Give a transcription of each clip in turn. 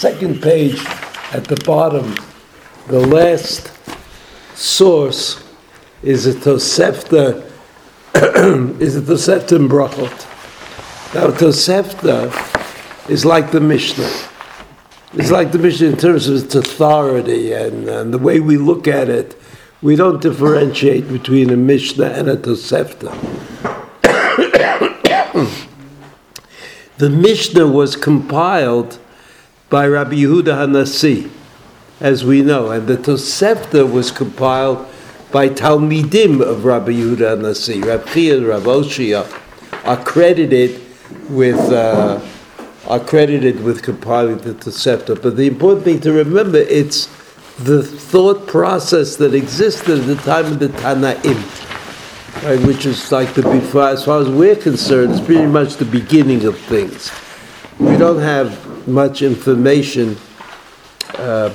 Second page at the bottom, the last source is a Tosefta, is a Tosefta in Brachot. Now Tosefta is like the Mishnah. It's like the Mishnah in terms of its authority and the way we look at it. We don't differentiate between a Mishnah and a Tosefta. The Mishnah was compiled by Rabbi Yehuda HaNasi, as we know, and the Tosefta was compiled by Talmidim of Rabbi Yehuda HaNasi. Rabbi Chiyah and Rabbi Oshaya are credited with compiling the Tosefta. But the important thing to remember, it's the thought process that existed at the time of the Tanaim, right, which is like as far as we're concerned, it's pretty much the beginning of things. We don't have much information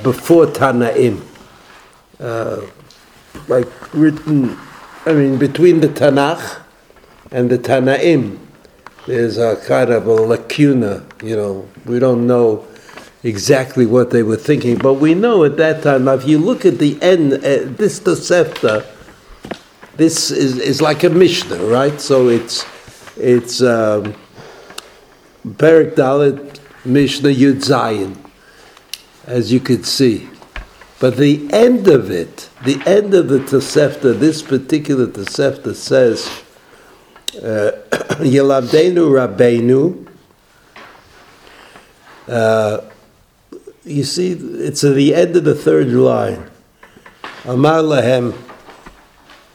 before Tanaim, between the Tanakh and the Tanaim, there's a kind of a lacuna. We don't know exactly what they were thinking, but we know at that time. Now, if you look at the end, this Tosefta, this is like a Mishnah, right? So it's Perek Dalet. Mishnah Yud Zayin, as you could see. But the end of it, the end of the Tosefta, this particular Tosefta says, Yelamdenu Rabbeinu. You see, it's at the end of the third line. Amar Lahem,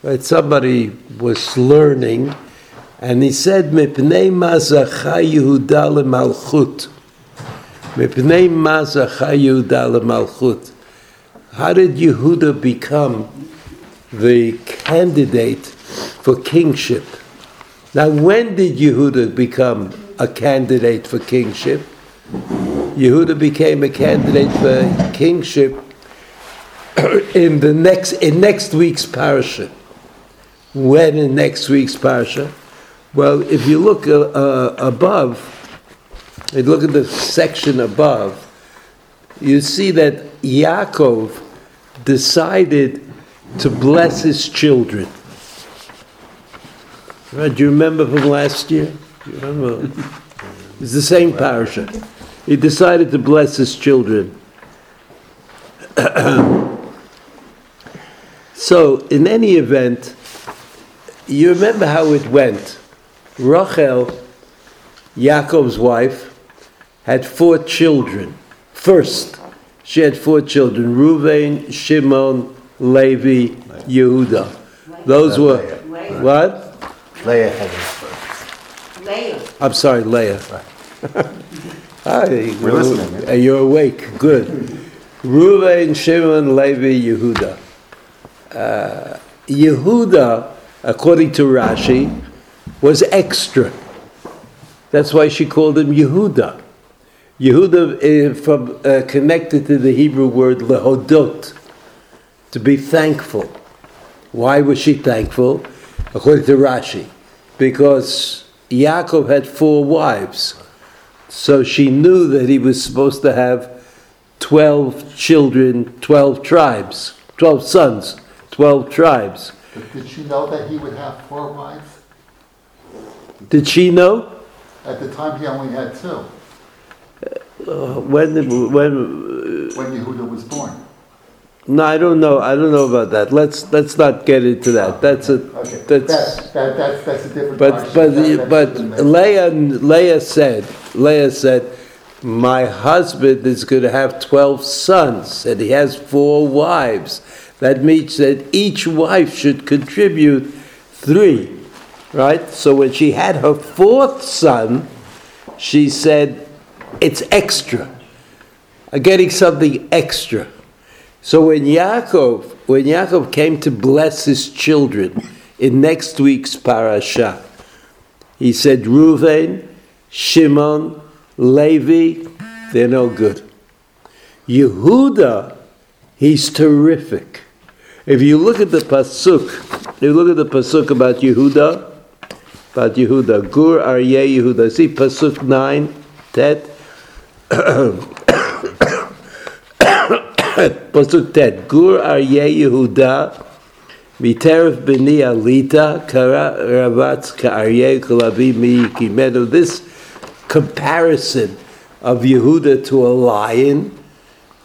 right, somebody was learning, and he said, Mipnei ma zacha Yehuda lemalchut. How did Yehuda become the candidate for kingship? Now, when did Yehuda become a candidate for kingship? Yehuda became a candidate for kingship in next week's parasha. When in next week's parasha? Well, if you look above. If you look at the section above, you see that Yaakov decided to bless his children. Right, do you remember from last year? Do you remember? It's the same parasha. He decided to bless his children. So, in any event, you remember how it went. Rachel, Yaakov's wife, had 4 children. First, she had 4 children: Reuven, Shimon, Levi, Yehuda. Those were Leah. What? Leah had his first. Leah. I'm sorry, Leah. Hi, we're listening. You're awake. Good. Reuven, Shimon, Levi, Yehuda. Yehuda, according to Rashi, was extra. That's why she called him Yehuda. Yehuda is connected to the Hebrew word lehodot, to be thankful. Why was she thankful? According to Rashi, because Yaakov had 4 wives, so she knew that he was supposed to have 12 children, 12 tribes, 12 sons, 12 tribes. But did she know that he would have 4 wives? Did she know? At the time, he only had 2. When Yehuda was born. No, I don't know about that. Let's not get into that. That's a different. But Leah said, my husband is going to have 12 sons, and he has 4 wives. That means that each wife should contribute 3. Right? So when she had her 4th son, she said, it's extra. I'm getting something extra. So when Yaakov came to bless his children in next week's parasha, he said, Reuven, Shimon, Levi, they're no good. Yehuda, he's terrific. If you look at the pasuk about Yehuda, Gur Aryeh Yehuda. See, Pasuk 9, Tet. Pasuk Tet. Gur Aryeh Yehuda Miteref Bini Alita Kara Ravatz Ka'aryeh Kalavi Miyikimedo. This comparison of Yehuda to a lion,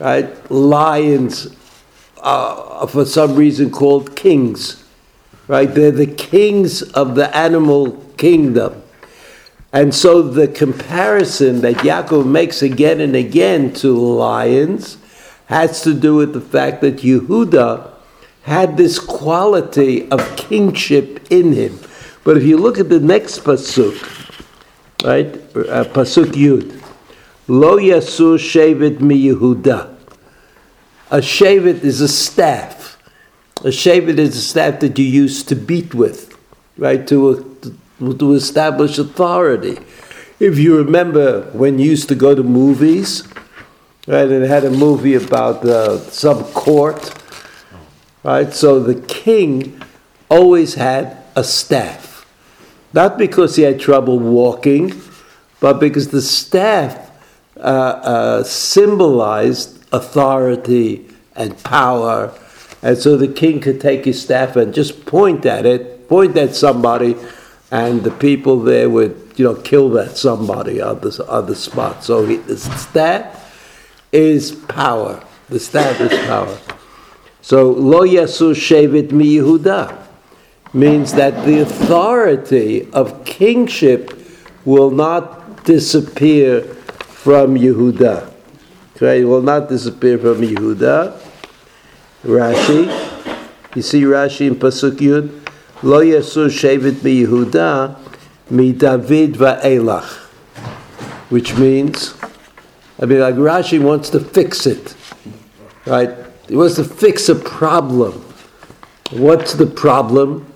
right? Lions are for some reason called kings, right? They're the kings of the animal kingdom. And so the comparison that Yaakov makes again and again to lions has to do with the fact that Yehuda had this quality of kingship in him. But if you look at the next pasuk, right, pasuk Yud, Lo Yasur Shevet Mi Yehuda. A shevet is a staff. A shevet is a staff that you use to beat with, right, to establish authority. If you remember when you used to go to movies, right, and had a movie about some court, right, so the king always had a staff. Not because he had trouble walking, but because the staff symbolized authority and power, and so the king could take his staff and just point at it, point at somebody, and the people there would, you know, kill that somebody on the spot. So the staff is power. The staff is power. So Lo Yasur Shevet Mi Yehuda means that the authority of kingship will not disappear from Yehuda. Okay, it will not disappear from Yehuda. Rashi, you see Rashi in Pasuk Yud. Lo Yasur Shevet Mi Yehuda Mi David Va'elach, which means, I mean, like Rashi wants to fix it, right? He wants to fix a problem. What's the problem?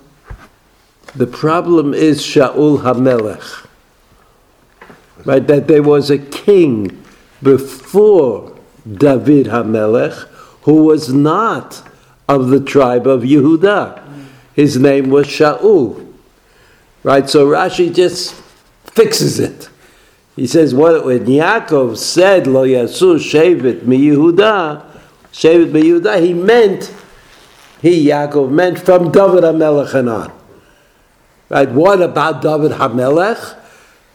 The problem is Shaul HaMelech, right? That there was a king before David HaMelech who was not of the tribe of Yehuda. His name was Shaul, right? So Rashi just fixes it. He says, when Yaakov said, Lo Yasur Shevet Mi Yehuda, Yaakov meant from David HaMelech and on. Right? What about David HaMelech?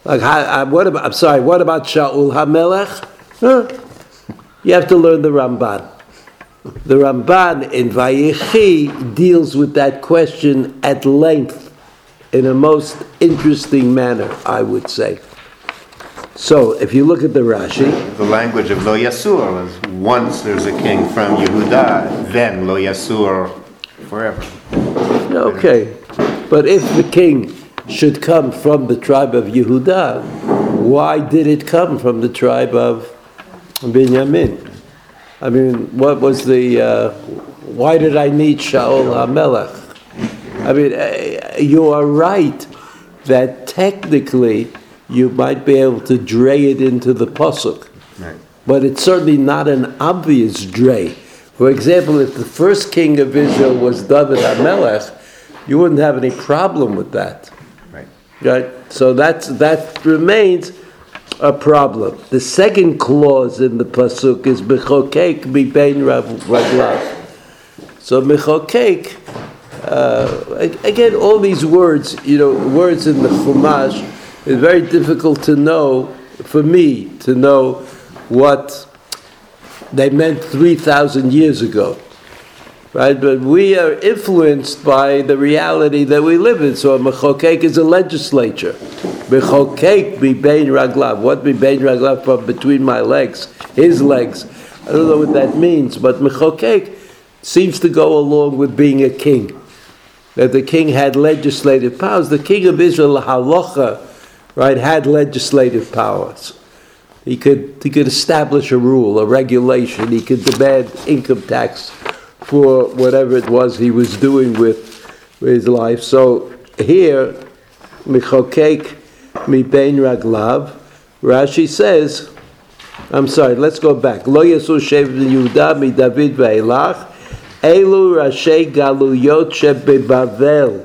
What about Shaul HaMelech? You have to learn the Ramban. The Ramban in Vayechi deals with that question at length in a most interesting manner, I would say. So, if you look at the Rashi... The language of Lo Yasur is once there's a king from Yehuda, then Lo Yasur forever. Okay. But if the king should come from the tribe of Yehuda, why did it come from the tribe of Binyamin? I mean, what was the... why did I need Shaul HaMelech? I mean, you are right that technically you might be able to dray it into the pasuk, right? But it's certainly not an obvious dray. For example, if the first king of Israel was David HaMelech, you wouldn't have any problem with that, right? So that remains a problem. The second clause in the pasuk is Mechokek Mibein Raglav. So Mechokek, again, all these words, you know, words in the Chumash. It's very difficult to know, for me, to know what they meant 3,000 years ago, right? But we are influenced by the reality that we live in. So a mechokek is a legislature. Mechokek mibein raglav. What mibein raglav? From between my legs, his legs. I don't know what that means, but mechokek seems to go along with being a king. That the king had legislative powers. The king of Israel, halacha, right, had legislative powers. He could establish a rule, a regulation. He could demand income tax for whatever it was he was doing with his life. So here, Mechokek Mibein Raglav, Rashi says, I'm sorry, let's go back. Lo Yasur Shevet Mi Yehuda Mi David Va'elach Elu Rashei Galuyot Shebebavel.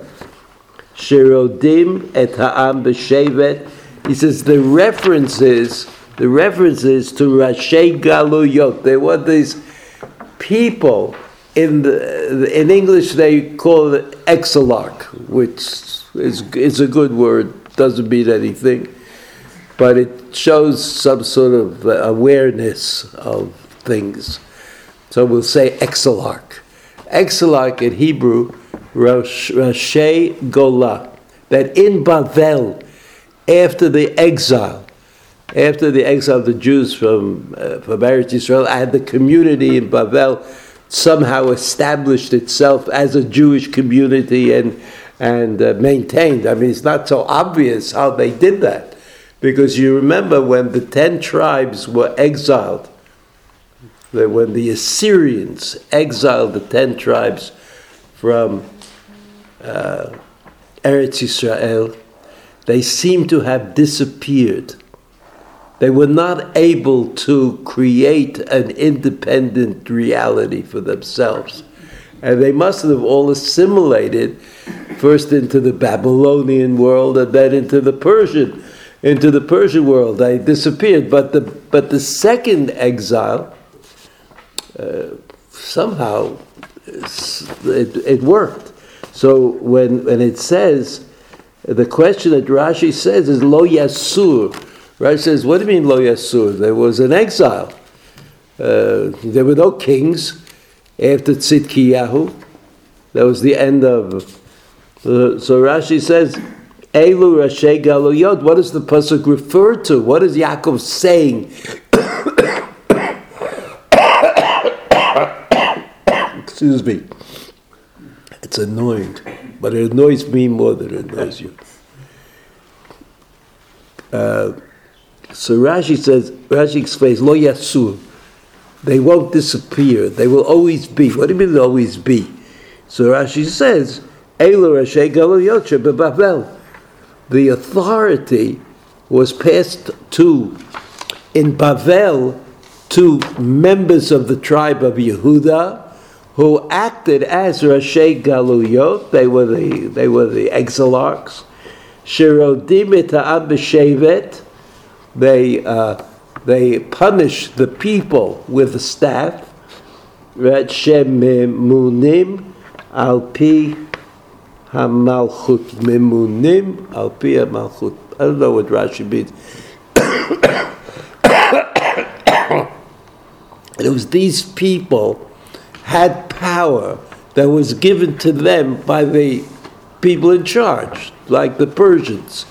Shirodim et ha'am b'shevet. He says the references to Rashei Galuyot. They were these people, in English they call it Exilarch, which is a good word, doesn't mean anything, but it shows some sort of awareness of things. So we'll say Exilarch. Exilarch in Hebrew, Rashei Galuyot, that in Bavel, after the exile of the Jews from Eretz Yisrael, and the community in Bavel somehow established itself as a Jewish community and maintained. I mean, it's not so obvious how they did that, because you remember when the 10 tribes were exiled, that when the Assyrians exiled the 10 tribes from Eretz Yisrael, they seem to have disappeared. They were not able to create an independent reality for themselves. And they must have all assimilated first into the Babylonian world and then into the Persian world. They disappeared. But the second exile, somehow it worked. So when it says, the question that Rashi says is Lo Yasur. Rashi says, what do you mean Lo Yasur? There was an exile. There were no kings after Tzidkiyahu. That was the end of... So Rashi says, Elu Rashei Galuyot. What does the pasuk refer to? What is Yaakov saying? Excuse me. It's annoying. But it annoys me more than it annoys you. So Rashi says, Rashi explains, Lo Yasur. They won't disappear. They will always be. What do you mean they'll always be? So Rashi says, Elu Rashei Galuyot shebeBavel. The authority was passed to, in Bavel, to members of the tribe of Yehuda, who acted as Rashei Galuyot. They were the exilarchs. Sherodim et ha'am b'shevet. They punished the people with the staff. Shememunim al pi hamalchut. Memunim al pi hamalchut. I don't know what Rashi means. It was these people had power that was given to them by the people in charge, like the Persians.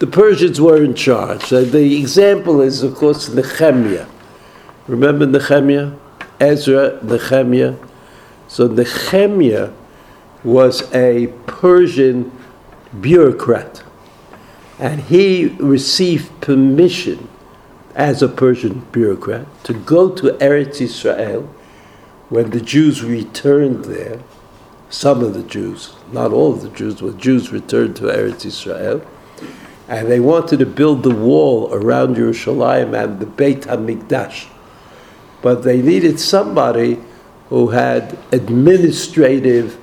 The Persians were in charge. The example is, of course, Nechemiah. Remember Nechemiah? Ezra, Nechemiah. So Nechemiah was a Persian bureaucrat, and he received permission as a Persian bureaucrat to go to Eretz Yisrael when the Jews returned there. Some of the Jews, not all of the Jews, but Jews returned to Eretz Yisrael, and they wanted to build the wall around Yerushalayim and the Beit HaMikdash. But they needed somebody who had administrative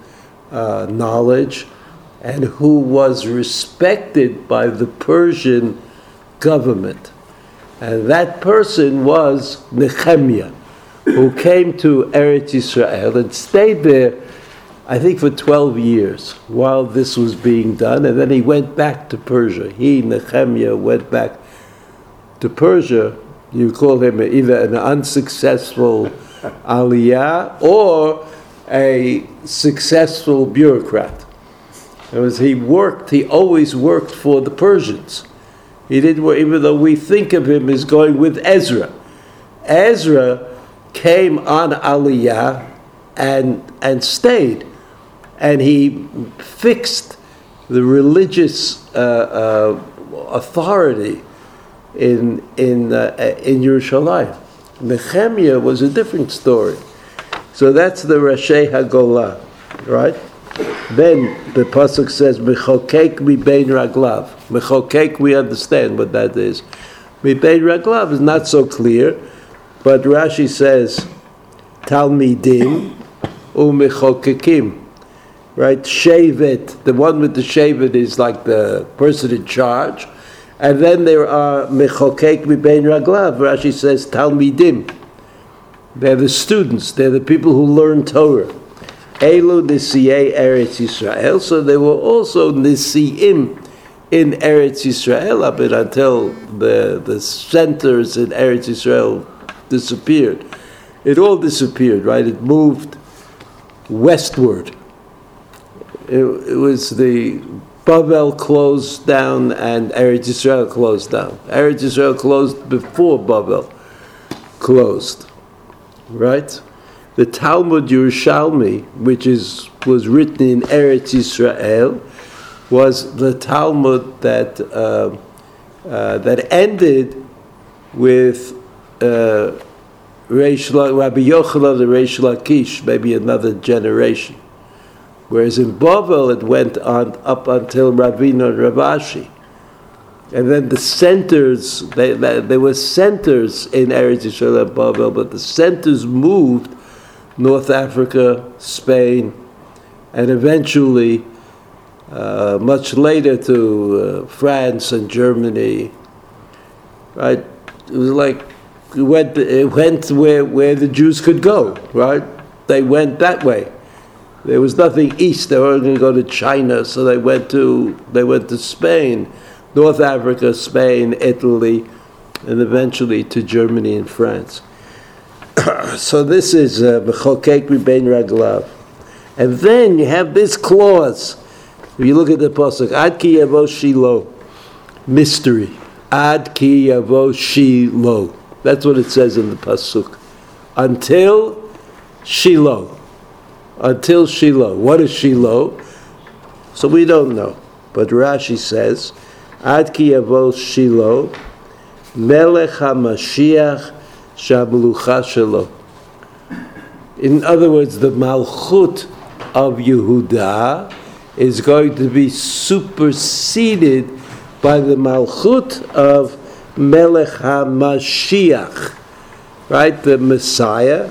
knowledge and who was respected by the Persian government. And that person was Nechemiah, who came to Eretz Yisrael and stayed there, I think, for 12 years while this was being done. And then he went back to Persia. He, Nechemiah, went back to Persia. You call him either an unsuccessful aliyah or a successful bureaucrat. Because he always worked for the Persians. He didn't work, even though we think of him as going with Ezra. Ezra came on Aliyah and stayed, and he fixed the religious authority in Yerushalayim. Nechemiah was a different story. So that's the Rashei HaGaluyot, right? Then the pasuk says, "Mechokek mibein raglav." Mechokek, we understand what that is. Mibein raglav is not so clear. But Rashi says, Talmidim u'mechokekim, right? Shevet, the one with the shevet is like the person in charge. And then there are mechokek mibein raglav. Rashi says, Talmidim. They're the students. They're the people who learn Torah. Elu Nisiyei Eretz Yisrael. So they were also Nisiyim in Eretz Yisrael up until the centers in Eretz Yisrael disappeared. It all disappeared, right? It moved westward. It was the Bavel closed down and Eretz Yisrael closed down. Eretz Yisrael closed before Bavel closed, right? The Talmud Yerushalmi, which was written in Eretz Yisrael, was the Talmud that ended with Rabbi Yochanan the Reish Lakish, maybe another generation. Whereas in Bavel it went on up until Ravina and Rav Ashi. And then the centers, there were centers in Eretz Yisrael and Bavel, but the centers moved North Africa, Spain, and eventually, much later, to France and Germany. Right? It was like, it went where the Jews could go, right? They went that way. There was nothing east. They were going to go to China, so they went to Spain, North Africa, Spain, Italy, and eventually to Germany and France. So this is Bechokek Ribein Raglav, and then you have this clause. If you look at the pasuk, Ad ki yavo Shilo, mystery. Ad ki yavo Shilo. That's what it says in the pasuk. Until Shiloh. Until Shiloh. What is Shiloh? So we don't know. But Rashi says, Ad ki yavo Shiloh, Melech HaMashiach Shamlucha Shelo. In other words, the Malchut of Yehuda is going to be superseded by the Malchut of Melech HaMashiach. Right? The Messiah,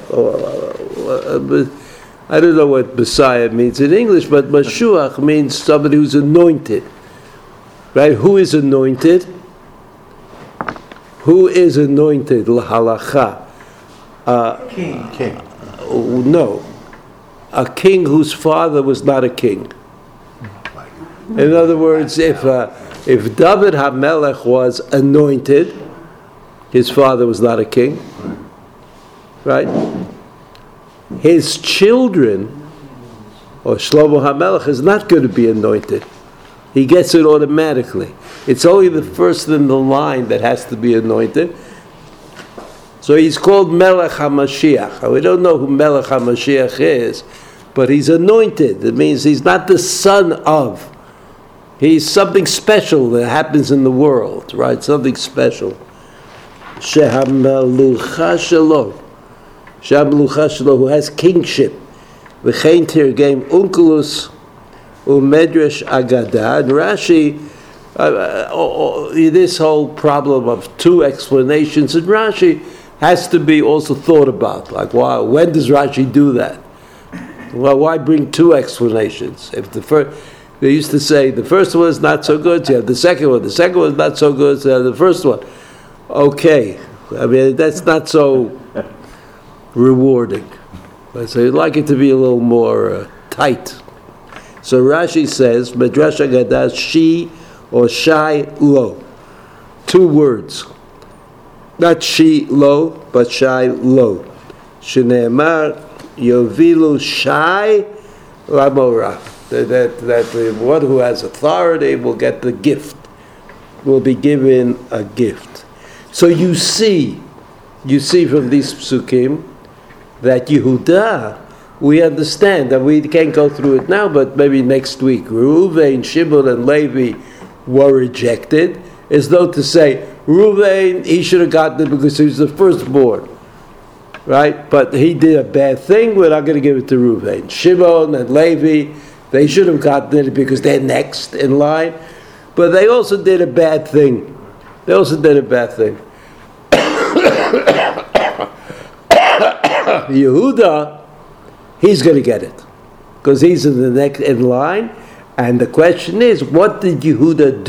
I don't know what Messiah means in English, but Mashiach means somebody who's anointed. Right? Who is anointed? Who is anointed? L'halakha. King. No. A king whose father was not a king. In other words, if David HaMelech was anointed, his father was not a king. Right? His children, or Shlomo HaMelech, is not going to be anointed. He gets it automatically. It's only the first in the line that has to be anointed. So he's called Melech HaMashiach. We don't know who Melech HaMashiach is, but he's anointed. It means he's not the son of. He's something special that happens in the world, right? Something special. Shehamelucha shelo, who has kingship. V'chein tirgem unkelus u'medrash agadah. And Rashi, this whole problem of two explanations in Rashi has to be also thought about. Like, wow, when does Rashi do that? Well, why bring two explanations? If the first, they used to say, the first one is not so good, so you have the second one is not so good, so you have the first one. Okay, I mean, that's not so rewarding. So you'd like it to be a little more tight. So Rashi says, Medrash Haggadah, she or shai lo. Two words. Not she lo, but shai lo. Sheneemar yovilu shai lamora. That the one who has authority will get the gift, will be given a gift. So you see from these psukim that Yehuda, we understand, and we can't go through it now, but maybe next week, Reuven, Shimon, and Levi were rejected, as though to say, Reuven, he should have gotten it because he was the firstborn. Right? But he did a bad thing, we're not going to give it to Reuven. Shimon and Levi, they should have gotten it because they're next in line. But they also did a bad thing. Yehuda, he's going to get it. Because he's in the next in line. And the question is, what did Yehuda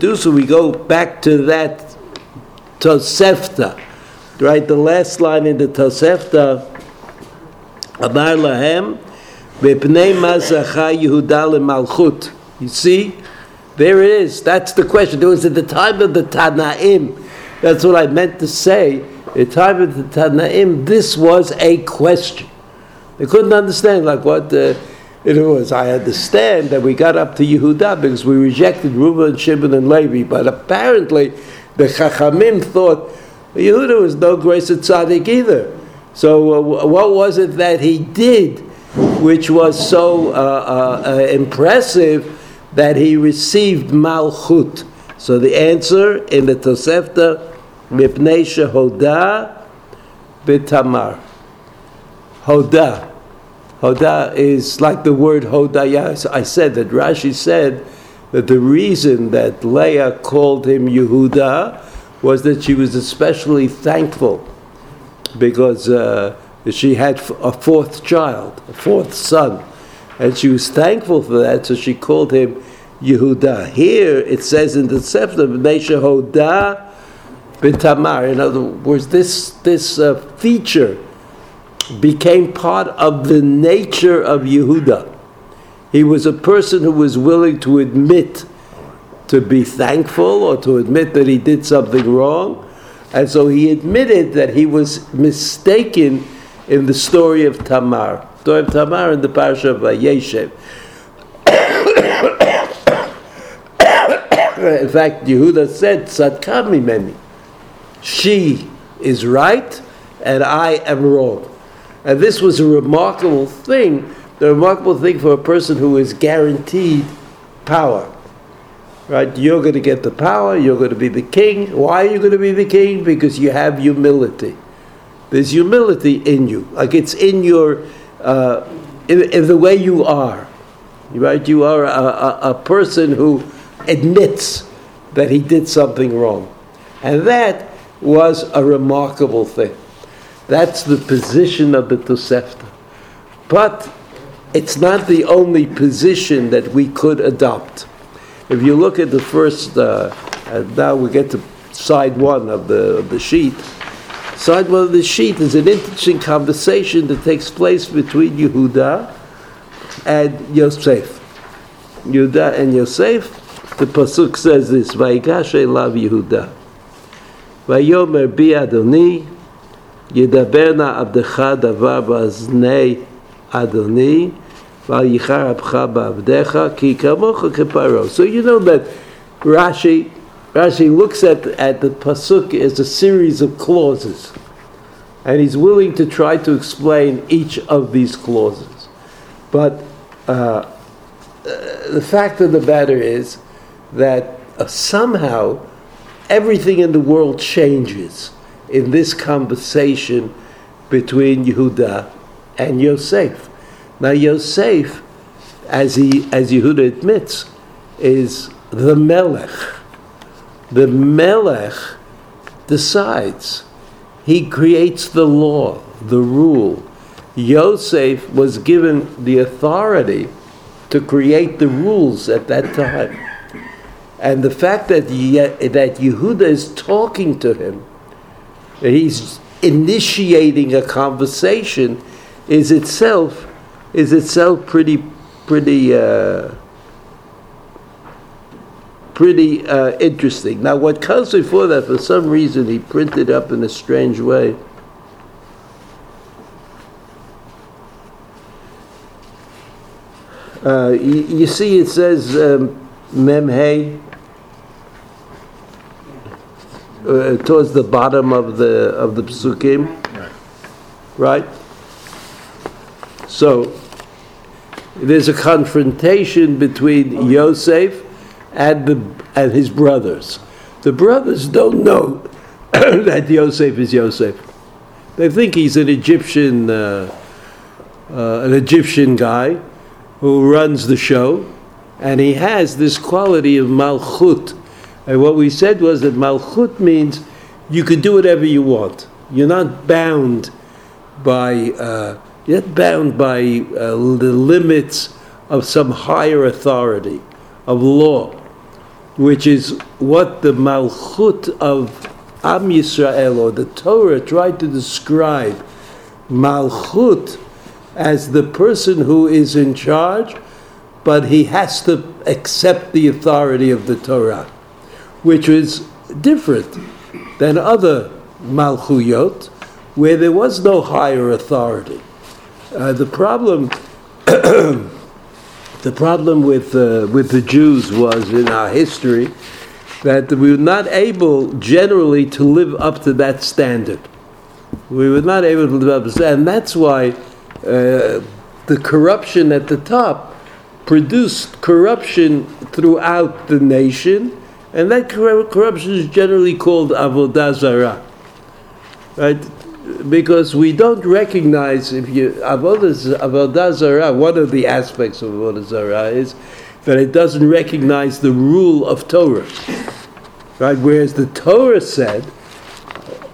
do? So we go back to that Tosefta. right? The last line in the Tosefta, Amar Lahem, Bepnei Mazacha Yehuda Lemalchut. You see? There it is. That's the question. It was at the time of the Tanaim. That's what I meant to say. At the time of the Tanaim, this was a question. They couldn't understand, like, what it was. I understand that we got up to Yehuda because we rejected Reuben, Shimon, and Levi. But apparently, the Chachamim thought Yehuda was no greater tzaddik either. So what was it that he did which was so impressive that he received Malchut? So the answer in the Tosefta, Mipnei shehoda b'tamar. Hoda. Hoda is like the word Hodaya. I said that Rashi said that the reason that Leah called him Yehuda was that she was especially thankful because she had a fourth child, a fourth son. And she was thankful for that, so she called him Yehuda. Here it says in the Tosefta, B'nei Shehoda b'Tamar. In other words, this feature became part of the nature of Yehuda. He was a person who was willing to admit to be thankful or to admit that he did something wrong. And so he admitted that he was mistaken in the story of Tamar. The story of Tamar in the parasha of Vayechi. In fact, Yehuda said, Tzadka mimeni. She is right and I am wrong. And this was a remarkable thing, for a person who is guaranteed power. Right? You're going to get the power, you're going to be the king. Why are you going to be the king? Because you have humility. There's humility in you. Like it's in your, in the way you are. Right? You are a person who admits that he did something wrong. And that was a remarkable thing. That's the position of the Tosefta. But it's not the only position that we could adopt. If you look at the first, and now we get to side one of the sheet. Side one of the sheet is an interesting conversation that takes place between Yehuda and Yosef. Yehuda and Yosef. The pasuk says this: Vayigash elav Yehuda, Vayomer bi Adoni. Yedaberna abdecha davar baznei Adoni, vayichar abcha ba'avdecha ki kamocha keparo. So you know that Rashi looks at the pasuk as a series of clauses, and he's willing to try to explain each of these clauses. But the fact of the matter is that somehow everything in the world changes in this conversation between Yehuda and Yosef. Now Yosef, as Yehuda admits, is the Melech. The Melech decides. He creates the law, the rule. Yosef was given the authority to create the rules at that time. And the fact that Yehuda is talking to him, he's initiating a conversation, is itself pretty interesting. Now, what comes before that, for some reason, he printed up in a strange way. You see, it says Mem Hey. Towards the bottom of the psukim, right? So there's a confrontation between Yosef and his brothers. The brothers don't know that Yosef is Yosef. They think he's an Egyptian guy who runs the show, and he has this quality of malchut. And what we said was that malchut means you can do whatever you want. You're not bound by the limits of some higher authority of law, which is what the malchut of Am Yisrael or the Torah tried to describe Malchut as the person who is in charge, but he has to accept the authority of the Torah, which is different than other Malchuyot, where there was no higher authority. The problem with the Jews was in our history that we were not able generally to live up to that standard. We were not able to live up to that, and that's why the corruption at the top produced corruption throughout the nation, and that corruption is generally called Avodah Zarah, right? Because we don't recognize Avodah Zarah. One of the aspects of Avodah Zarah is that it doesn't recognize the rule of Torah, right? Whereas the Torah said,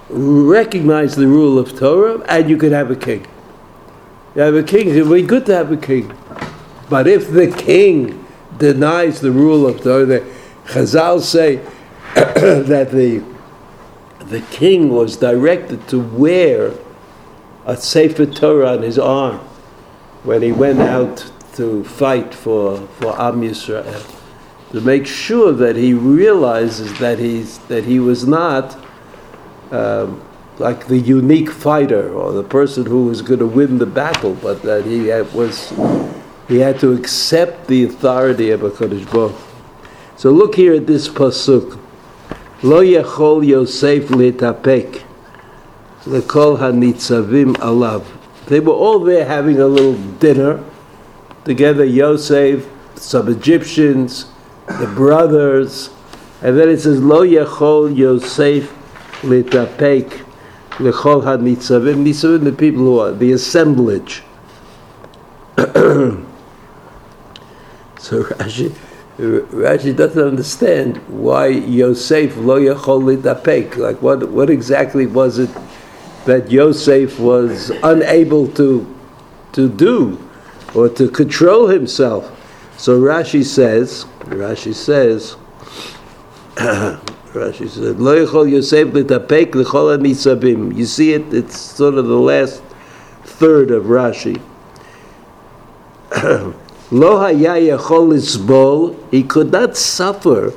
recognize the rule of Torah, and you can have a king. You have a king. It would be good to have a king, but if the king denies the rule of Torah, the Chazal say that the king was directed to wear a Sefer Torah on his arm when he went out to fight for Am Yisrael, to make sure that he realizes that he was not like the unique fighter or the person who was going to win the battle, but that he had to accept the authority of HaKadosh Baruch Hu. So look here at this pasuk. Lo yachol Yosef litapek lekol hanitzavim alav. They were all there having a little dinner together, Yosef, some Egyptians, the brothers, and then it says lo yachol Yosef litapek lekol hanitzavim. Nitzavim, the people who are the assemblage. So Rashi doesn't understand why Yosef lo yachol litapek. Like what exactly was it that Yosef was unable to do or to control himself? So Rashi says lo yachol Yosef litapek lechol hanitzavim. You see it? It's sort of the last third of Rashi. Lo haya yachol lisbol, he could not suffer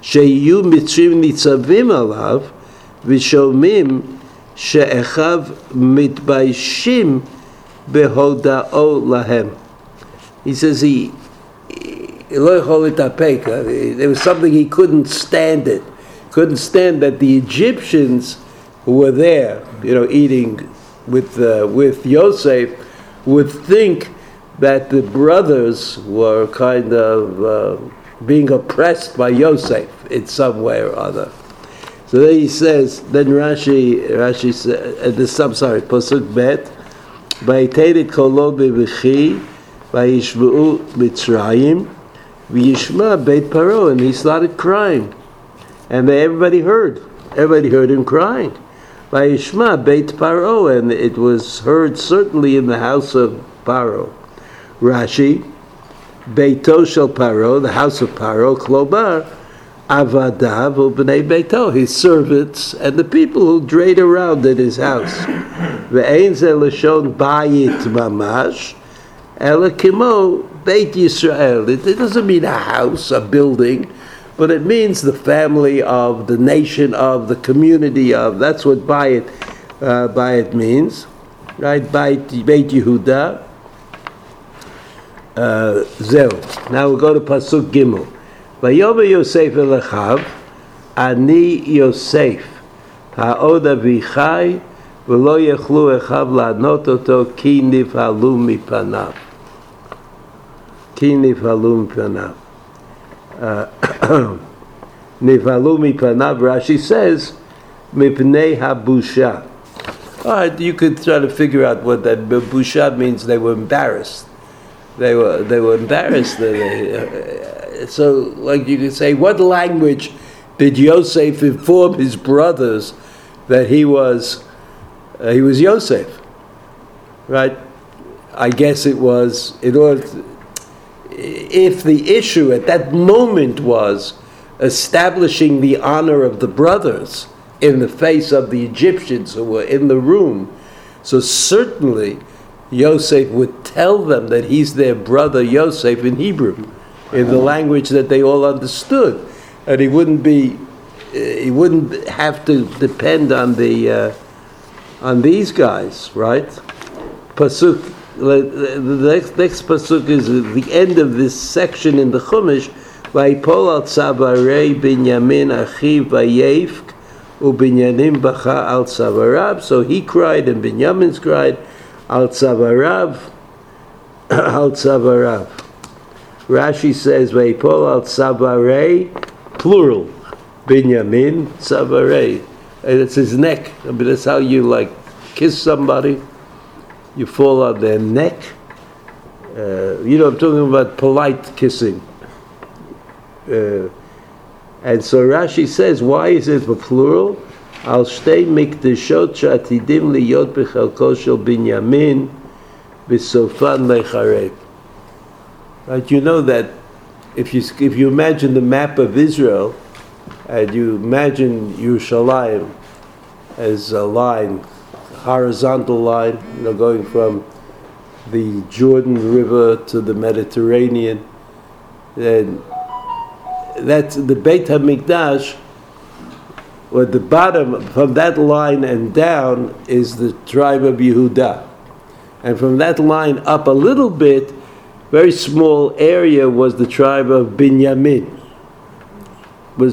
sheyu mitzrim nitzavim alav v'shomim she'echav mitbayshim behoda'o lahem. He says lo yachol litapek. There was something he couldn't stand it. Couldn't stand that the Egyptians who were there, eating with Yosef, would think that the brothers were kind of being oppressed by Yosef in some way or other. So then he says, then Rashi says, Pasuk Bet, Vayiteret kolo bevechi, vayishma'u Mitzrayim, v'yishma Beit Paro, and he started crying. And everybody heard him crying. Vayishma Beit Paro, and it was heard certainly in the house of Paro. Rashi, Beito shel Paro, the house of Paro, Klobar, Avadav u'bnei Beito, his servants and the people who drayed around in his house. Ve'ein ze l'shon bayit mamash, ela kimo Beit Yisrael. It doesn't mean a house, a building, but it means the family of, the nation of, the community of. That's what bayit means, right? Beit Yehuda. Now we'll go to Pasuk Gimel. Vayomer Yosef el Achav, Ani Yosef, ha'od avichai, v'lo yechlu echav la'anot oto, ki nivhalu mipanav. Ki nivhalu mipanav. Nivhalu mipanav, Rashi says, mipnei habusha. All right, you could try to figure out what that busha means. They were embarrassed. They were embarrassed. So, like you could say, what language did Yosef inform his brothers that he was Yosef? Right? I guess it was if the issue at that moment was establishing the honor of the brothers in the face of the Egyptians who were in the room. So certainly Yosef would tell them that he's their brother Yosef in Hebrew, in the language that they all understood, and he wouldn't have to depend on the on these guys, right? Pasuk. The next pasuk is the end of this section in the Chumash. Vayipol al tzavarei Binyamin achiv vayevk ubinyanim bacha al tzavarav. So he cried and Binyamin's cried al tzavarav, al tzavarav. Rashi says vayipol al tzavarei, plural, Binyamin tzavarei, and it's his neck. I mean, that's how you like kiss somebody. You fall on their neck. You know, I'm talking about polite kissing. And so Rashi says, why is it the plural? Al shtei mikdashot shatidim liyot b'chalko shel Binyamin b'sofan lecharek. Right, you know that if you imagine the map of Israel, and you imagine Yerushalayim as a line, horizontal line, you know, going from the Jordan River to the Mediterranean. And that's the Beit HaMikdash, or the bottom from that line and down is the tribe of Yehuda. And from that line up a little bit, very small area was the tribe of Binyamin. So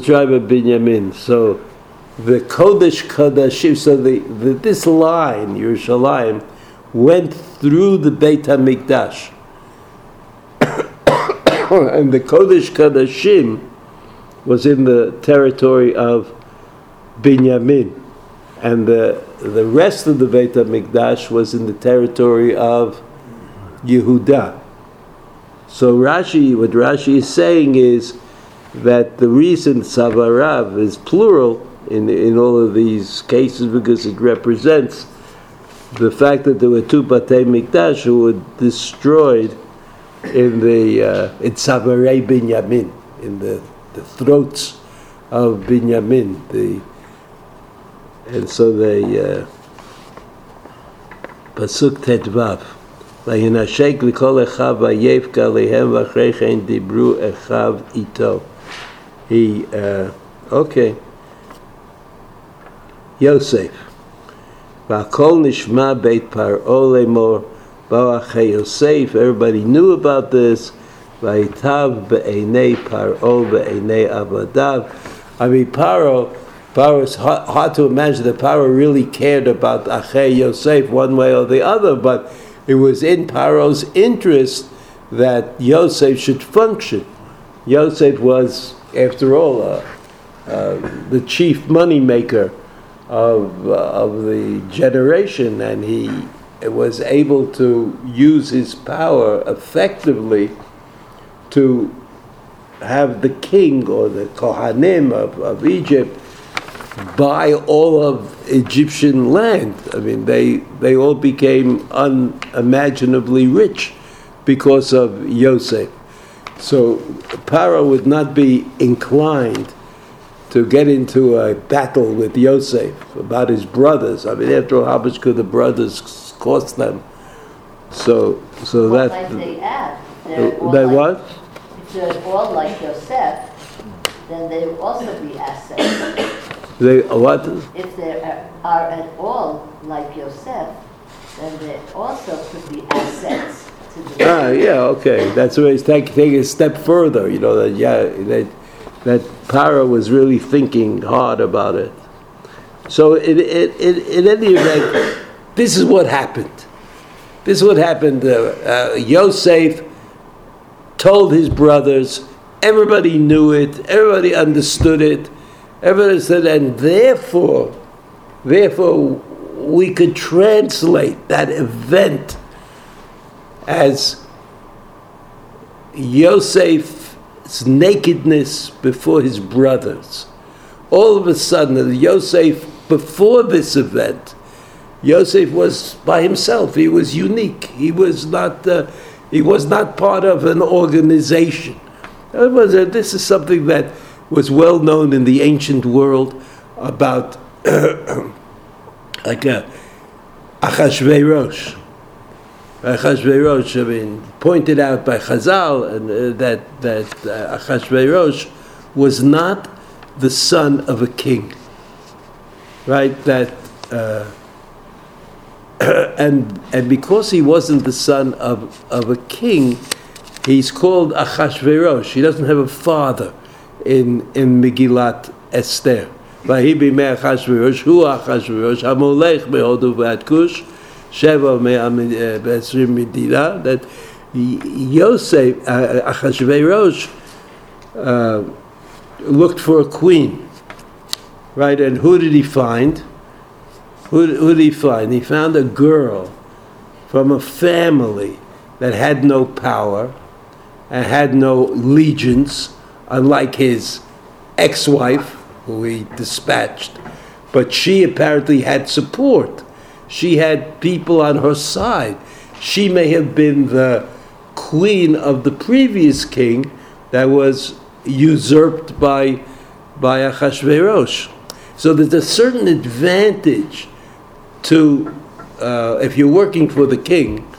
the Kodesh Kadashim, so this line, Yerushalayim, went through the Beit HaMikdash. And the Kodesh Kadashim was in the territory of Binyamin. And the rest of the Beit HaMikdash was in the territory of Yehuda. So what Rashi is saying is that the reason Tzavarav is plural in all of these cases, because it represents the fact that there were two Batei Mikdash who were destroyed in Tzavarei Binyamin, in the throats of Binyamin. And so the Pasuk Tetvav, Vayinashek likol echav vayevka lehem v'achreichen dibru echav ito. Yosef, V'akol nishma beit Paro lemor ba'achei Yosef. Everybody knew about this. V'yitav be'enei Paro be'enei avadav. I mean, Paro is hard to imagine that Paro really cared about Achei Yosef one way or the other, but it was in Paro's interest that Yosef should function. Yosef was, after all, the chief money maker of the generation, and he was able to use his power effectively to have the king or the Kohanim of Egypt buy all of Egyptian land. I mean, they all became unimaginably rich because of Yosef. So Paro would not be inclined to get into a battle with Yosef about his brothers. I mean, after all, how much could the brothers cost them? So that life they have. If they're all like Yosef, then they will also be assets. If they are at all like Yosef, then they also could be assets. That's where he's taking a step further. You know that Paro was really thinking hard about it. So in any event, this is what happened. Yosef told his brothers. Everybody knew it. Everybody understood it. Everybody said, and therefore, we could translate that event as Yosef's nakedness before his brothers. All of a sudden, Yosef, before this event, Yosef was by himself. He was unique. He was not part of an organization. This is something that was well known in the ancient world about like Achashverosh. Achashverosh, I mean, pointed out by Chazal and that Achashverosh was not the son of a king, right? That and because he wasn't the son of a king, he's called Achashverosh. He doesn't have a father in Megillat Esther. That Yosef, Achashverosh, looked for a queen, right? And who did he find? Who did he find? He found a girl from a family that had no power and had no allegiance, unlike his ex-wife, who he dispatched. But she apparently had support. She had people on her side. She may have been the queen of the previous king that was usurped by Achashverosh. So there's a certain advantage to, if you're working for the king,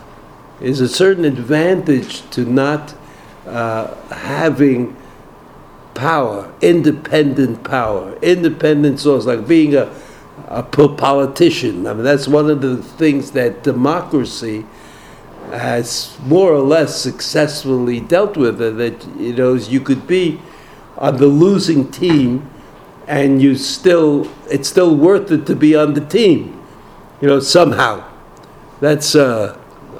there's a certain advantage to not having power, independent power, independent source, like being a politician. I mean, that's one of the things that democracy has more or less successfully dealt with, that, you know, you could be on the losing team and it's still worth it to be on the team, you know, somehow. That's, I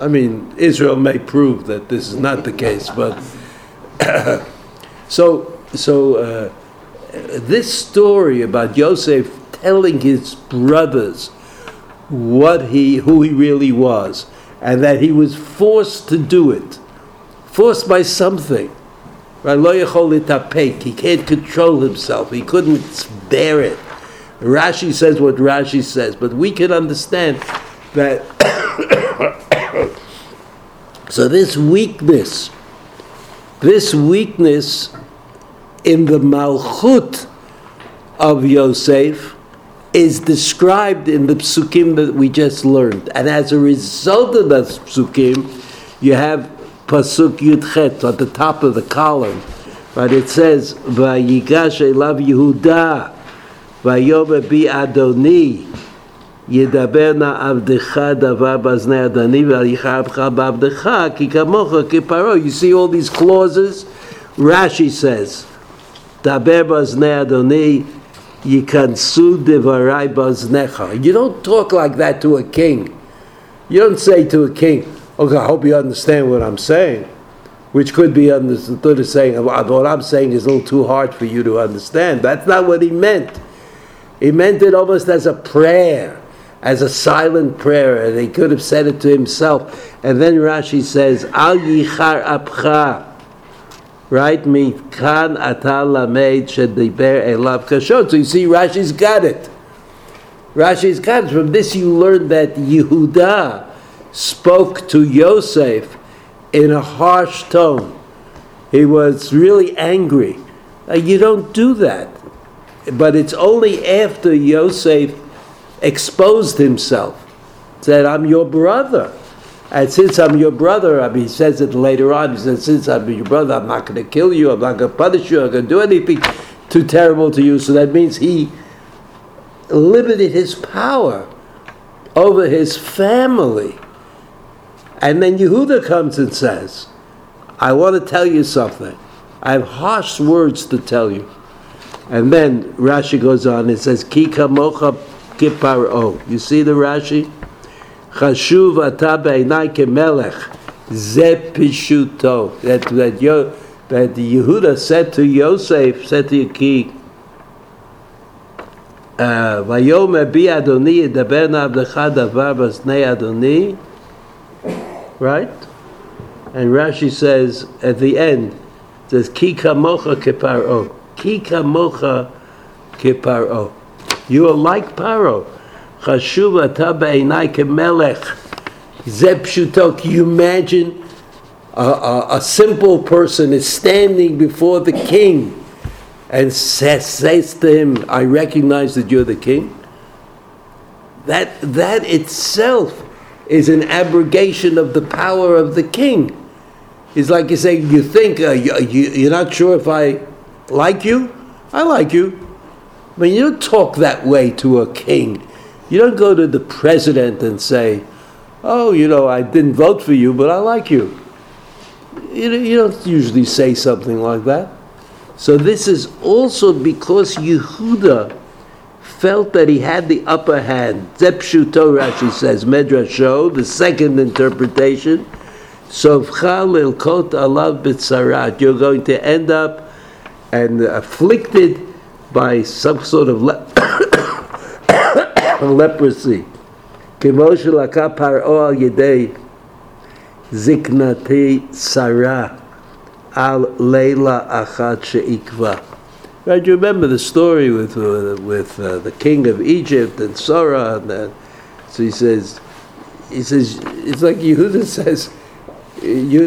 mean, Israel may prove that this is not the case, but so this story about Yosef telling his brothers who he really was, and that he was forced to do it, forced by something. He can't control himself. He couldn't bear it. Rashi says what Rashi says, but we can understand that. So this weakness in the malchut of Yosef is described in the psukim that we just learned. And as a result of that psukim, you have Pasuk Yudchet at the top of the column, but it says, "Vayigash elav Yehuda, vayomer bi Adoni, yedaber na avdecha davar baznei Adoni, v'yichapcha b'avdecha ki kamocha ki paro." You see all these clauses. Rashi says, "Daber baznei Adoni, yikansu devarai baznecha." You don't talk like that to a king. You don't say to a king, "Okay, I hope you understand what I'm saying," which could be understood as saying, "What I'm saying is a little too hard for you to understand." That's not what he meant. He meant it almost as a prayer, as a silent prayer, and he could have said it to himself. And then Rashi says, "Al yichar apcha," right? "Mi kan atal lamed shediber elav kashot." So you see, Rashi's got it. Rashi's got it. From this you learn that Yehuda spoke to Yosef in a harsh tone. He was really angry. You don't do that. But it's only after Yosef exposed himself, said, "I'm your brother. And since I'm your brother," I mean, he says it later on, he says, "Since I'm your brother, I'm not going to kill you, I'm not going to punish you, I'm not going to do anything too terrible to you." So that means he limited his power over his family. And then Yehuda comes and says, "I want to tell you something. I have harsh words to tell you." And then Rashi goes on and says, "Ki kamocha ki paro." You see the Rashi? "Chashuv ata b'einai kemelech ze pishuto." That Yehuda said to Yosef, said to Ki, "Vayomer bi Adoni yedaber na avdecha davar baznei Adoni." Right? And Rashi says at the end, it says, "Ki kamocha ke Paro." Ki kamocha ke Paro. You are like Paro. "Chashuv ata b'einai kemelech ze pshuto." Can you imagine a simple person is standing before the king and says to him, "I recognize that you're the king. That itself is an abrogation of the power of the king. It's like you say, you think you're not sure if I like you. I like you. I mean, you don't talk that way to a king. You don't go to the president and say, "Oh, you know, I didn't vote for you, but I like you." You don't usually say something like that. So this is also because Yehuda felt that he had the upper hand. Zepshuto, Rashi says, Medrasho, the second interpretation. Sovcha lilkot alav bitzarat. You're going to end up and afflicted by some sort of leprosy. Kimosh laka paro al yedei ziknati sarah al leila achat sheikva. Right, you remember the story with the king of Egypt and Sarah, and that. So he says, it's like Yehuda says, Ki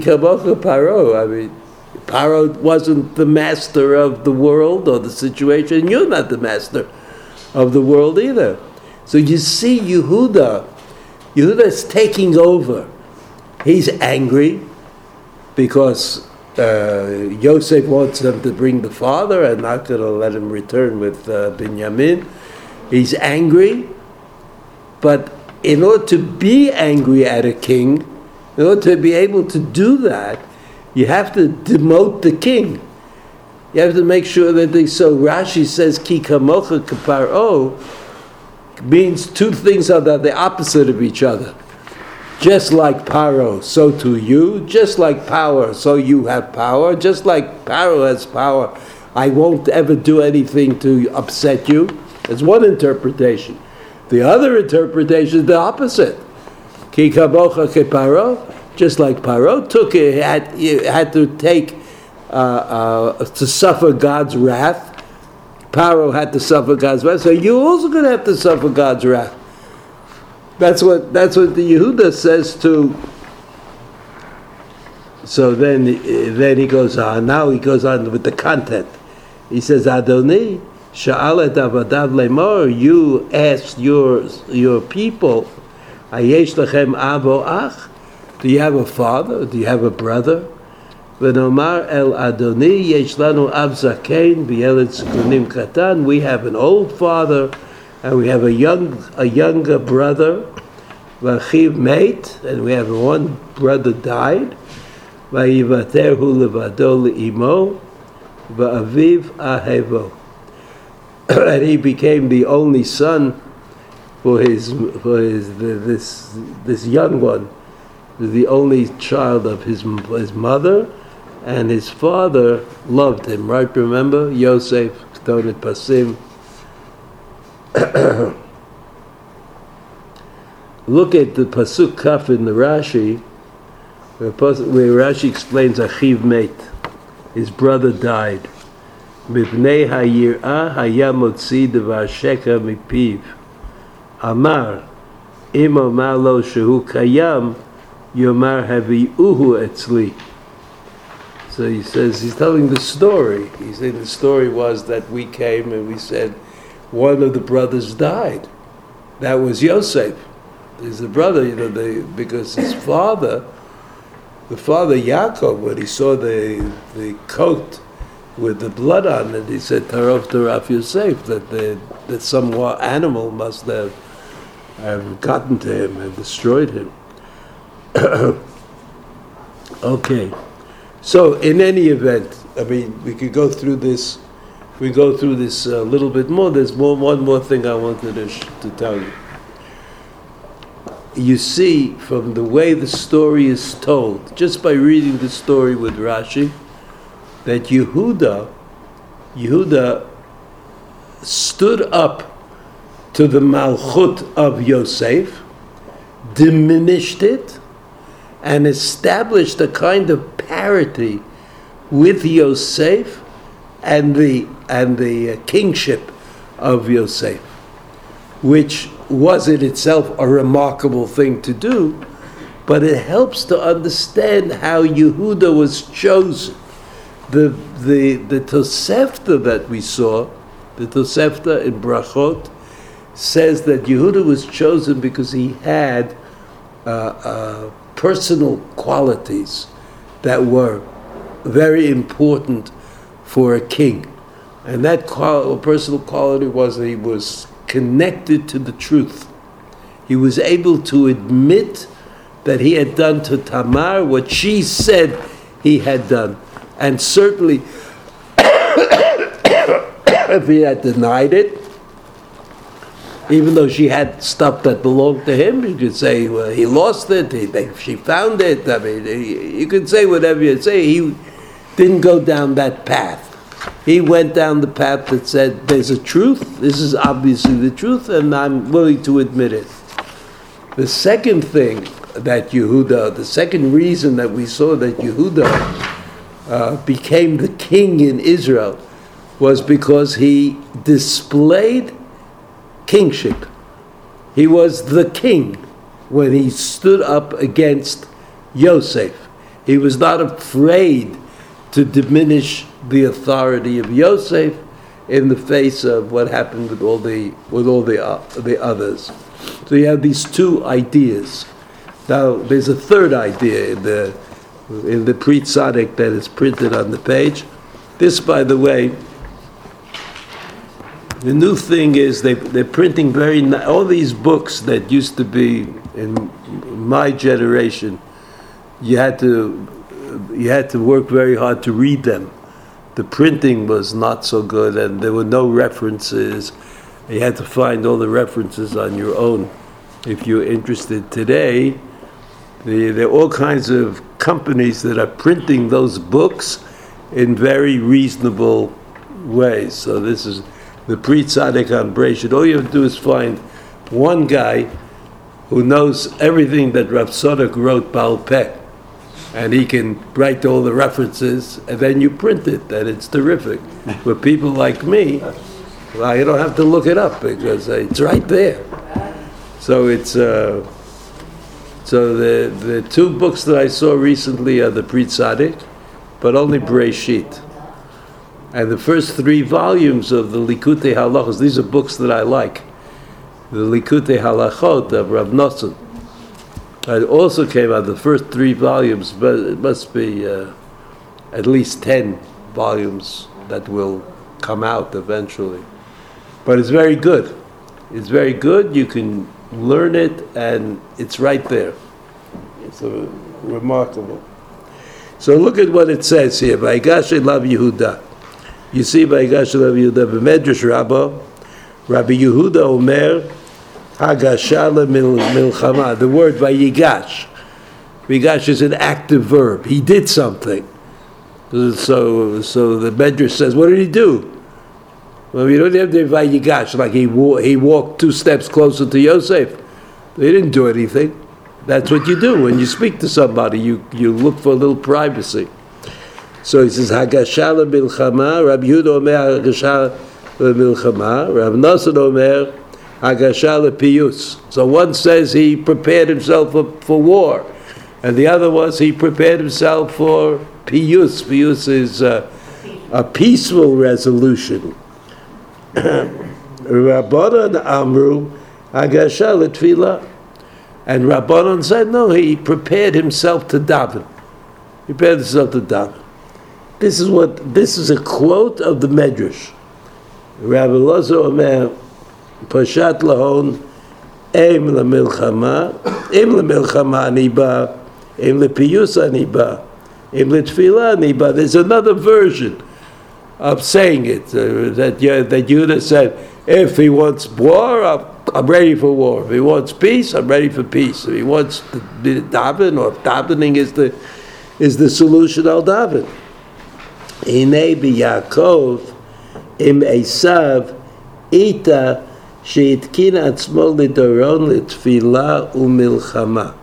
kamocha Paro. I mean, Paro wasn't the master of the world or the situation. You're not the master of the world either. So you see, Yehuda's taking over. He's angry because Yosef wants them to bring the father and not going to let him return with Binyamin. He's angry, but in order to be angry at a king, in order to be able to do that, you have to demote the king. You have to make sure that they... So Rashi says, Ki kamocha kaparo means two things are the opposite of each other. Just like Paro, so too you. Just like power, so you have power. Just like Paro has power, I won't ever do anything to upset you. That's one interpretation. The other interpretation is the opposite. Ki kamocha ke Paro, just like Paro took it, had to take to suffer God's wrath. Paro had to suffer God's wrath, so you're also going to have to suffer God's wrath. That's what the Yehuda says to. So then he goes on. Now he goes on with the content. He says, Adoni sha'alet avadav lemor. You asked your people, Ayesh lachem avo ach. Do you have a father? Do you have a brother? V'nomar el Adoni yesh lanu av zaken v'yeled zikunim katan. We have an old father. And we have a younger brother, Vachiv mate, and we have one brother died, Vayivaterhu levado leimo, Va'aviv ahevo. And he became the only son for this young one, the only child of his mother, and his father loved him. Right? Remember Yosef K'tonet Pasim. Look at the pasuk kaf in the Rashi, where Rashi explains achiv mate, his brother died. Mipnei hayirah hayamotzi devar sheka mipiv. Amar im omar lo shehu kayam yomar haviuhu etzli. So he says he's telling the story. He's saying the story was that we came and we said, one of the brothers died. That was Yosef. He's the brother, you know, because his father, the father Yaakov, when he saw the coat with the blood on it, he said, Taraf, Taraf Yosef, that some animal must have gotten to him and destroyed him. Okay. So, in any event, I mean, we could go through this. We go through this a little bit more. There's one more thing I wanted to tell you. You see, from the way the story is told, just by reading the story with Rashi, that Yehuda stood up to the malchut of Yosef, diminished it, and established a kind of parity with Yosef and the kingship of Yosef, which was in itself a remarkable thing to do, but it helps to understand how Yehuda was chosen. The Tosefta that we saw, the Tosefta in Brachot, says that Yehuda was chosen because he had personal qualities that were very important for a king. And that personal quality was that he was connected to the truth. He was able to admit that he had done to Tamar what she said he had done. And certainly, if he had denied it, even though she had stuff that belonged to him, you could say, well, he lost it, she found it. I mean, you could say whatever you say. He didn't go down that path. He went down the path that said, there's a truth, this is obviously the truth, and I'm willing to admit it. The second thing that Yehuda, the second reason that we saw that Yehuda became the king in Israel was because he displayed kingship. He was the king when he stood up against Yosef. He was not afraid to diminish the authority of Yosef in the face of what happened with all the others. So you have these two ideas. Now there's a third idea in the Pri Tzaddik that is printed on the page. This, by the way, the new thing is they're printing all these books that used to be in my generation. You had to work very hard to read them. The printing was not so good, and there were no references. You had to find all the references on your own. If you're interested today, there are all kinds of companies that are printing those books in very reasonable ways. So this is the Pri Tzaddik on Brachot. All you have to do is find one guy who knows everything that Rav Tzaddik wrote Baal Peh, and he can write all the references, and then you print it, and it's terrific. For people like me, well, I don't have to look it up because it's right there. So it's the two books that I saw recently are the Pri Tzaddik, but only Brachot. And the first three volumes of the Likutei Halachos, these are books that I like. The Likutei Halachot of Rav Nosson. It also came out, the first three volumes, but it must be at least 10 volumes that will come out eventually. But it's very good. It's very good. You can learn it, and it's right there. It's remarkable. So look at what it says here. Vayigash elav Yehuda. You see, Vayigash elav Yehuda b'medrash Rabbah, Rabbi Yehuda Omer, Hagasha le'milchama. The word Vayigash. Vayigash is an active verb. He did something. So the medrash says, what did he do? Well, you don't have the Vayigash, like he walked two steps closer to Yosef. He didn't do anything. That's what you do when you speak to somebody. You look for a little privacy. So he says, Hagasha le'milchama, Rabbi Yehuda Omer, Hagasha le'milchama, Rav Nosson Omer, Hagasha le'piyus. So one says he prepared himself for war, and the other was he prepared himself for piyus. Piyus is a peaceful resolution. Rabbanan amru Hagasha le'tfilah. And Rabbanan said, no, he prepared himself to daven. He prepared himself to daven. This is a quote of the Medrash. Rabbi Elazar Omer, Pashat lahon, Eim le'milchama, Eim le'milchama aniba, Eim le'piyus aniba, Eim le'tfilah aniba. There's another version of saying it that Yehuda said, if he wants war, I'm ready for war. If he wants peace, I'm ready for peace. If he wants to daven, or if davening is the solution, I'll daven. Hinei b'Yaakov im Esav ita sheitkin atzmo lidoron litfila umilchama.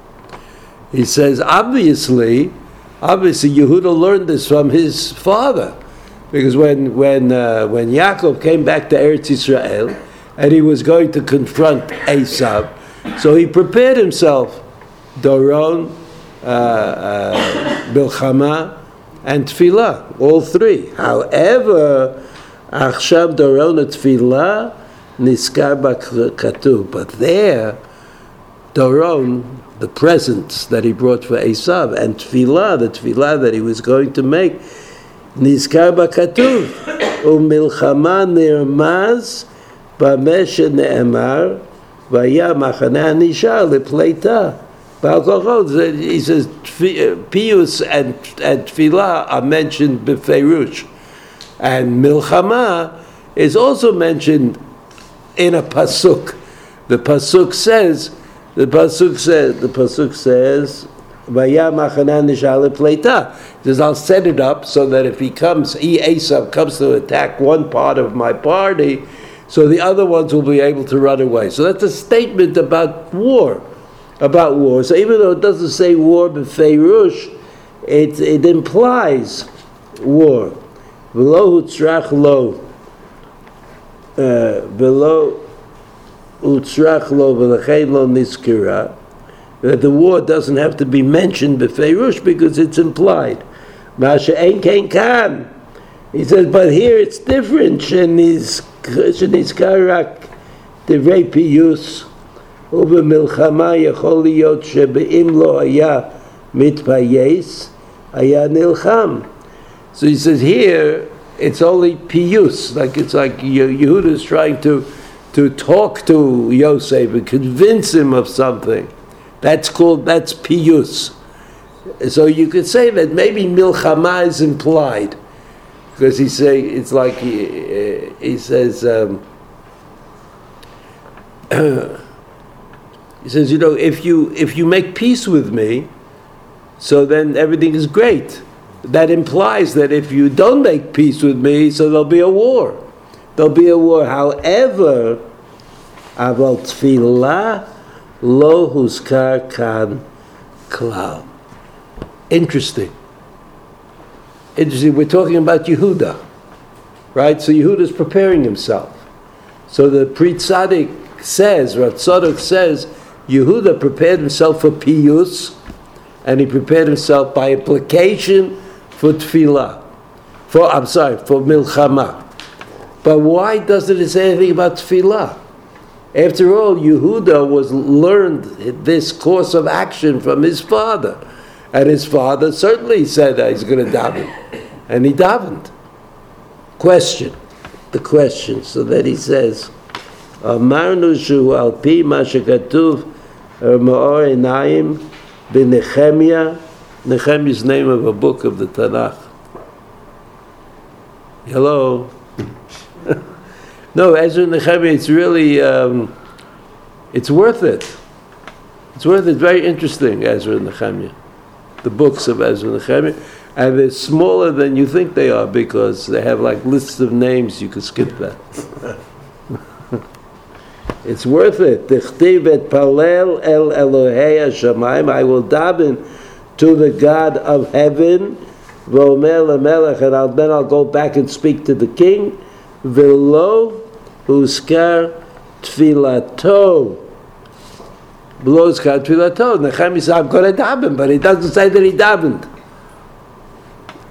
He says, obviously, Yehuda learned this from his father, because when Yaakov came back to Eretz Yisrael, and he was going to confront Esav, so he prepared himself, doron, milchama, and tefillah, all three. However, achshav doron tefillah Niskar B'Katuv. But there, Doron, the presents that he brought for Esav, and Tfilah, the Tfilah that he was going to make, Niskar B'Katuv, Umilchama Nirmaz B'Meshe Ne'emar V'ya Machaneh Nishar L'Pleita. He says, Pius and Tfilah are mentioned b'Feirush. And Milchama is also mentioned in a pasuk. The pasuk says, V'ya Machaneh Nishar L'Pleita. He says, I'll set it up so that if Esav comes to attack one part of my party, so the other ones will be able to run away. So that's a statement about war. So even though it doesn't say war b'feirush, it implies war. V'lo utzrach lo v'lechein lo niskira. That the war doesn't have to be mentioned b'feirush because it's implied. Masha ein kein kan. He says, but here it's different. Sheniskarak divrei piyus. ובמלחמה יכול להיות שבאם לא היה מתפייס, היה נלחם. So he says here, it's only piyus, it's like Yehuda is trying to talk to Yosef and convince him of something. That's piyus. So you could say that maybe milchama is implied, because he's saying it's like he says. He says, if you make peace with me, so then everything is great. That implies that if you don't make peace with me, so there'll be a war. However, aval tefillah lo huzkar kan klal. Interesting. We're talking about Yehuda, right? So Yehuda is preparing himself. So the Pri Tzaddik says, Rav Tzaddik says, Yehuda prepared himself for piyus, and he prepared himself by implication for tefillah. For milchama. But why doesn't it say anything about tefillah? After all, Yehuda learned this course of action from his father. And his father certainly said that he's going to daven. And he davened. The question. So then he says, Amarnu shu al pi ma shekatuv Maharinayim b'Nechemiah. Nechemiah is the name of a book of the Tanakh. Hello? No, Ezra and Nechemiah, it's really, it's worth it. Very interesting, Ezra and Nechemiah. The books of Ezra and Nechemiah. And they're smaller than you think they are because they have like lists of names. You could skip that. It's worth it. Tichtiv et palel el Elohei Hashamayim. I will daven to the God of heaven. V'omer lemelech, and then I'll go back and speak to the king. V'lo huzkar tfilato. Nechemiah said, I'm going to daven, but it doesn't say that he davened.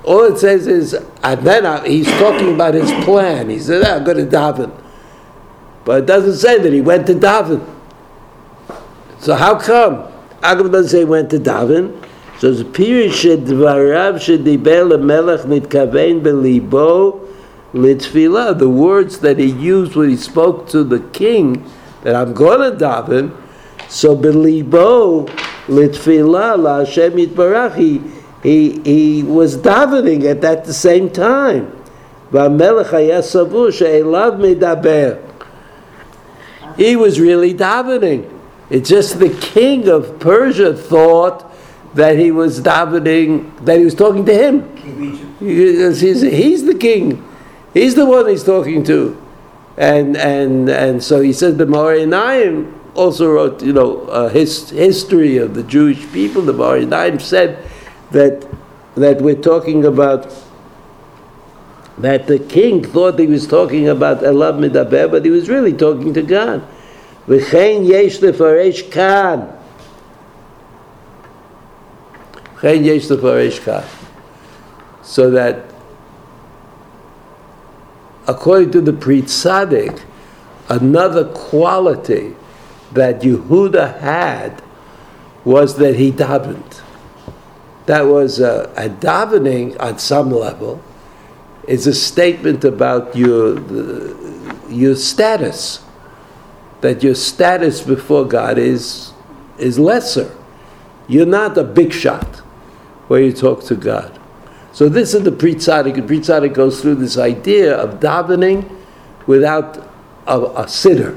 All it says is, and then he's talking about his plan. He said, I'm going to daven. But it doesn't say that he went to daven. So how come? How come it doesn't say he went to daven? So the period dvarav shedibel lemelech nitkaven belibo litfilah. The words that he used when he spoke to the king, that I'm going to daven. So belibo litfilah la Hashem yitbarach. He was davening at that the same time. V'melech haya savur she'elav medaber. He was really davening. It's just the king of Persia thought that he was davening, that he was talking to him. He's the king. He's the one he's talking to. And so he said the Maharinayim also wrote, his history of the Jewish people. The Maharinayim said that we're talking about, that the king thought he was talking about Elav Medaber, but he was really talking to God. V'chein yesh lefaresh kan. So that, according to the Pri Tzaddik, Another quality that Yehuda had was that he davened. That was a davening on some level is a statement about your status, that your status before God is lesser. You're not a big shot where you talk to God. So this is the Pri Tzaddik, and Pri Tzaddik goes through this idea of davening without a sitter.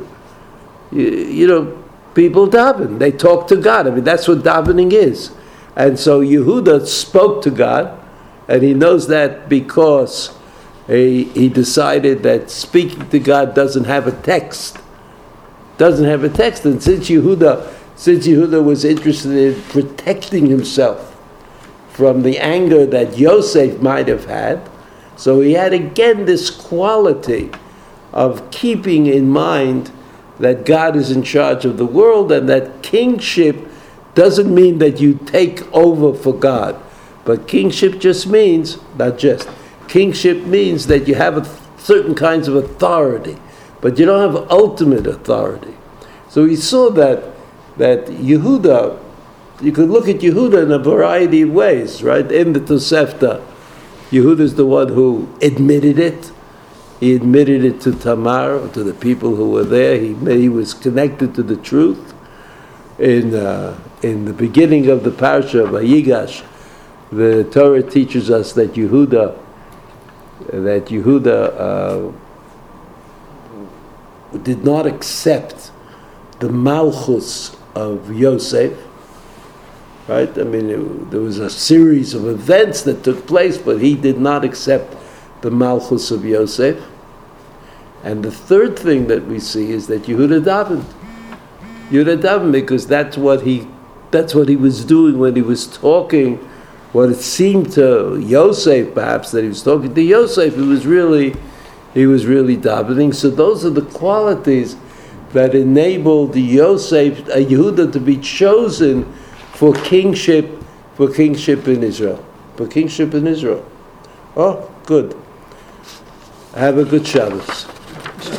You know, people daven, they talk to God. I mean, that's what davening is. And so Yehuda spoke to God, and he knows that because he decided that speaking to God doesn't have a text. And since Yehuda was interested in protecting himself from the anger that Yosef might have had, so he had again this quality of keeping in mind that God is in charge of the world, and that kingship doesn't mean that you take over for God. But kingship just means, kingship means that you have certain kinds of authority, but you don't have ultimate authority. So he saw that Yehuda, you could look at Yehuda in a variety of ways, right? In the Tosefta, Yehuda is the one who admitted it. He admitted it to Tamar, to the people who were there. He was connected to the truth. In the beginning of the parasha of Vayigash, the Torah teaches us that Yehuda did not accept the malchus of Yosef. Right? I mean, there was a series of events that took place, but he did not accept the malchus of Yosef. And the third thing that we see is that Yehuda davened. Because that's what he was doing when he was talking. What it seemed to Yosef, perhaps, that he was talking to Yosef, he was really davening. So those are the qualities that enabled Yehuda to be chosen for kingship in Israel. Oh, good. Have a good Shabbos.